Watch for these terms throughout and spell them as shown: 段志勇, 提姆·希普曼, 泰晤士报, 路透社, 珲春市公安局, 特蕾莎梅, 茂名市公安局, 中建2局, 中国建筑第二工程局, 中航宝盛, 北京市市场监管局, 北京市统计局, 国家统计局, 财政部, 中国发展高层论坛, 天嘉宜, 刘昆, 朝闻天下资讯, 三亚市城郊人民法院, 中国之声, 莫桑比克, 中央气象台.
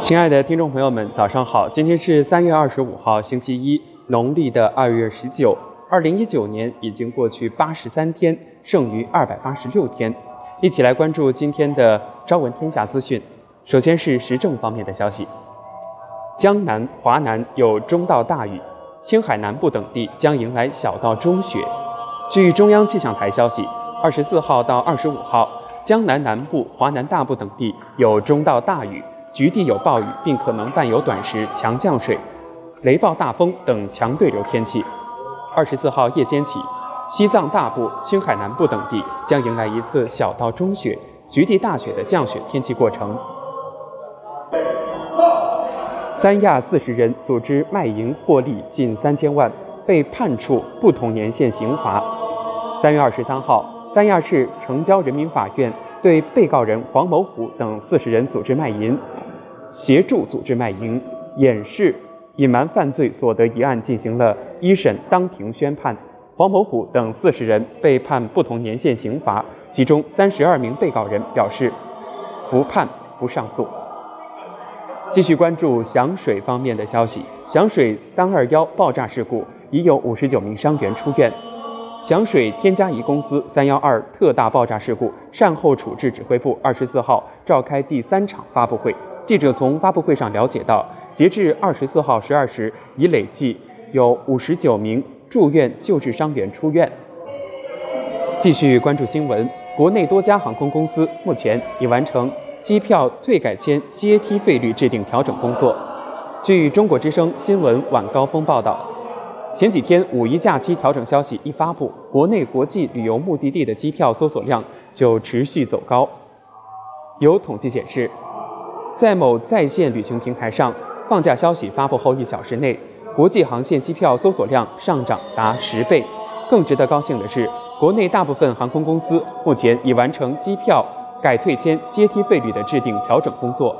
亲爱的听众朋友们，早上好！今天是3月25号，星期一，农历的2月19。2019年已经过去83天，剩余286天。一起来关注今天的朝闻天下资讯。首先是时政方面的消息：江南、华南有中到大雨，青海南部等地将迎来小到中雪。据中央气象台消息，24号到25号，江南南部、华南大部等地有中到大雨，局地有暴雨，并可能伴有短时强降水、雷暴大风等强对流天气。24号夜间起，西藏大部、青海南部等地将迎来一次小到中雪、局地大雪的降雪天气过程。三亚40人组织卖淫获利近3000万，被判处不同年限刑罚。3月23号，三亚市城郊人民法院对被告人黄某虎等40人组织卖淫、协助组织卖淫、掩饰、隐瞒犯罪所得一案进行了一审当庭宣判。黄某虎等40人被判不同年限刑罚，其中32名被告人表示不判不上诉。继续关注响水方面的消息，响水321爆炸事故已有59名伤员出院。响水天嘉宜公司312特大爆炸事故善后处置指挥部24号召开第3场发布会，记者从发布会上了解到，截至24号12时，已累计有59名。住院救治伤员出院。继续关注新闻，国内多家航空公司目前已完成机票退改签阶梯费率制定调整工作。据中国之声新闻晚高峰报道，前几天5一假期调整消息一发布，国内国际旅游目的地的机票搜索量就持续走高。有统计显示，在某在线旅行平台上，放假消息发布后1小时内，国际航线机票搜索量上涨达10倍。更值得高兴的是，国内大部分航空公司目前已完成机票改退签阶梯费率的制定调整工作。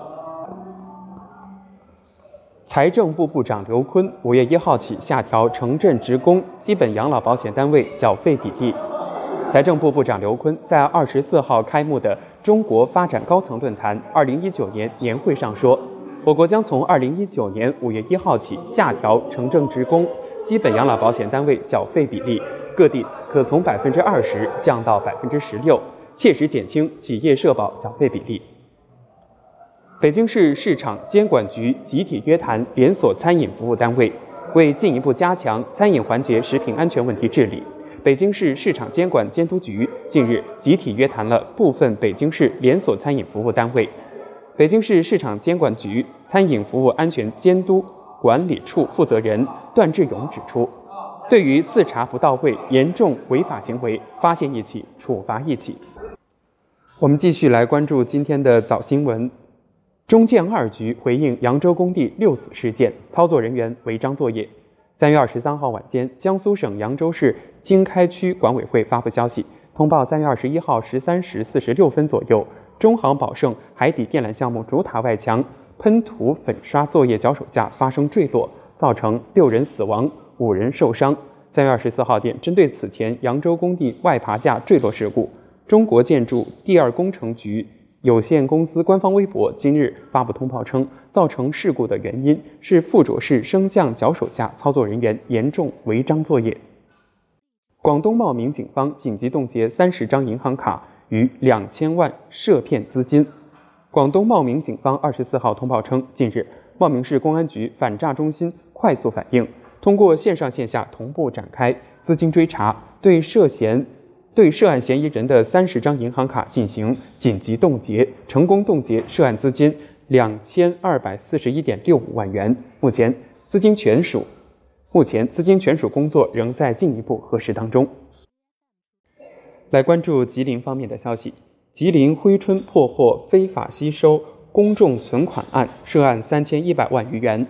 财政部部长刘昆5月1号起下调城镇职工基本养老保险单位缴费比例。财政部部长刘昆在24号开幕的中国发展高层论坛2019年年会上说，我国将从2019年5月1号起下调城镇职工基本养老保险单位缴费比例，各地可从20%降到16%，切实减轻企业社保缴费比例。北京市市场监管局集体约谈连锁餐饮服务单位，为进一步加强餐饮环节食品安全问题治理，北京市市场监管监督局近日集体约谈了部分北京市连锁餐饮服务单位。北京市市场监管局餐饮服务安全监督管理处负责人段志勇指出，对于自查不到位、严重违法行为，发现一起处罚一起。我们继续来关注今天的早新闻。中建2局回应扬州工地6死事件，操作人员违章作业。3月23号晚间，江苏省扬州市经开区管委会发布消息，通报3月21号13时46分左右，中航宝盛海底电缆项目主塔外墙喷涂粉刷作业脚手架发生坠落，造成6人死亡、5人受伤。3月24号电，针对此前扬州工地外爬架坠落事故，中国建筑第二工程局有限公司官方微博今日发布通报称，造成事故的原因是附着式升降脚手架操作人员严重违章作业。广东茂名警方紧急冻结30张银行卡与2000万涉骗资金。广东茂名警方24号通报称，近日，茂名市公安局反诈中心快速反应，通过线上线下同步展开资金追查，对涉案嫌疑人的30张银行卡进行紧急冻结，成功冻结涉案资金2241.65万元。目前资金全属工作仍在进一步核实当中。来关注吉林方面的消息，吉林珲春破获非法吸收公众存款案，涉案3100万余元。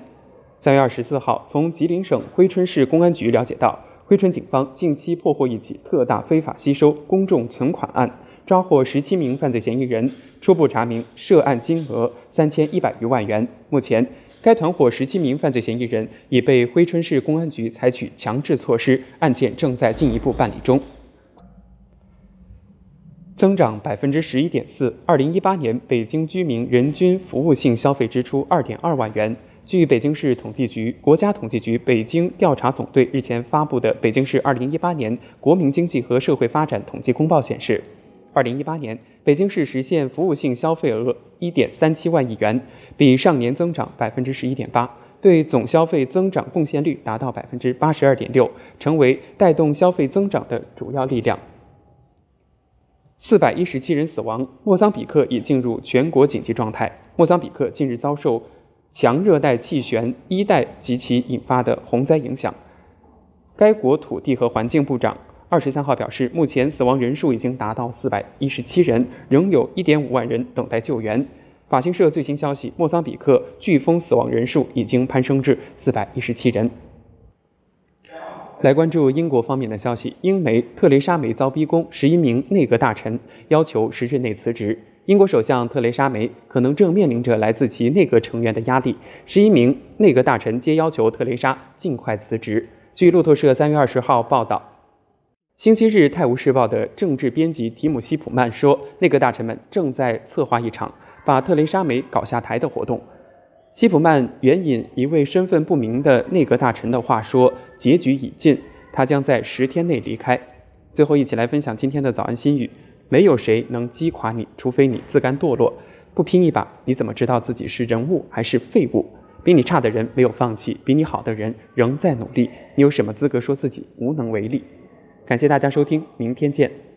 3月24号，从吉林省珲春市公安局了解到，珲春警方近期破获一起特大非法吸收公众存款案，抓获17名犯罪嫌疑人，初步查明涉案金额3100余万元。目前，该团伙17名犯罪嫌疑人已被珲春市公安局采取强制措施，案件正在进一步办理中。增长11.4%。2018年，北京居民人均服务性消费支出2.2万元。据北京市统计局、国家统计局北京调查总队日前发布的《北京市2018年国民经济和社会发展统计公报》显示，2018年北京市实现服务性消费额1.37万亿元，比上年增长11.8%，对总消费增长贡献率达到82.6%，成为带动消费增长的主要力量。417人死亡，莫桑比克已进入全国紧急状态。莫桑比克近日遭受强热带气旋伊代及其引发的洪灾影响。该国土地和环境部长23号表示，目前死亡人数已经达到417人，仍有 1.5 万人等待救援。法新社最新消息，莫桑比克飓风死亡人数已经攀升至417人。来关注英国方面的消息，英媒特蕾莎梅遭逼宫，11名内阁大臣要求10日内辞职。英国首相特蕾莎梅可能正面临着来自其内阁成员的压力，11名内阁大臣皆要求特蕾莎尽快辞职。据路透社3月20号报道，星期日《泰晤士报》的政治编辑提姆·希普曼说，内阁大臣们正在策划一场把特蕾莎梅搞下台的活动。希普曼援引一位身份不明的内阁大臣的话说，结局已尽，他将在10天内离开。最后一起来分享今天的早安心语。没有谁能击垮你，除非你自甘堕落。不拼一把，你怎么知道自己是人物还是废物？比你差的人没有放弃，比你好的人仍在努力。你有什么资格说自己无能为力？感谢大家收听，明天见。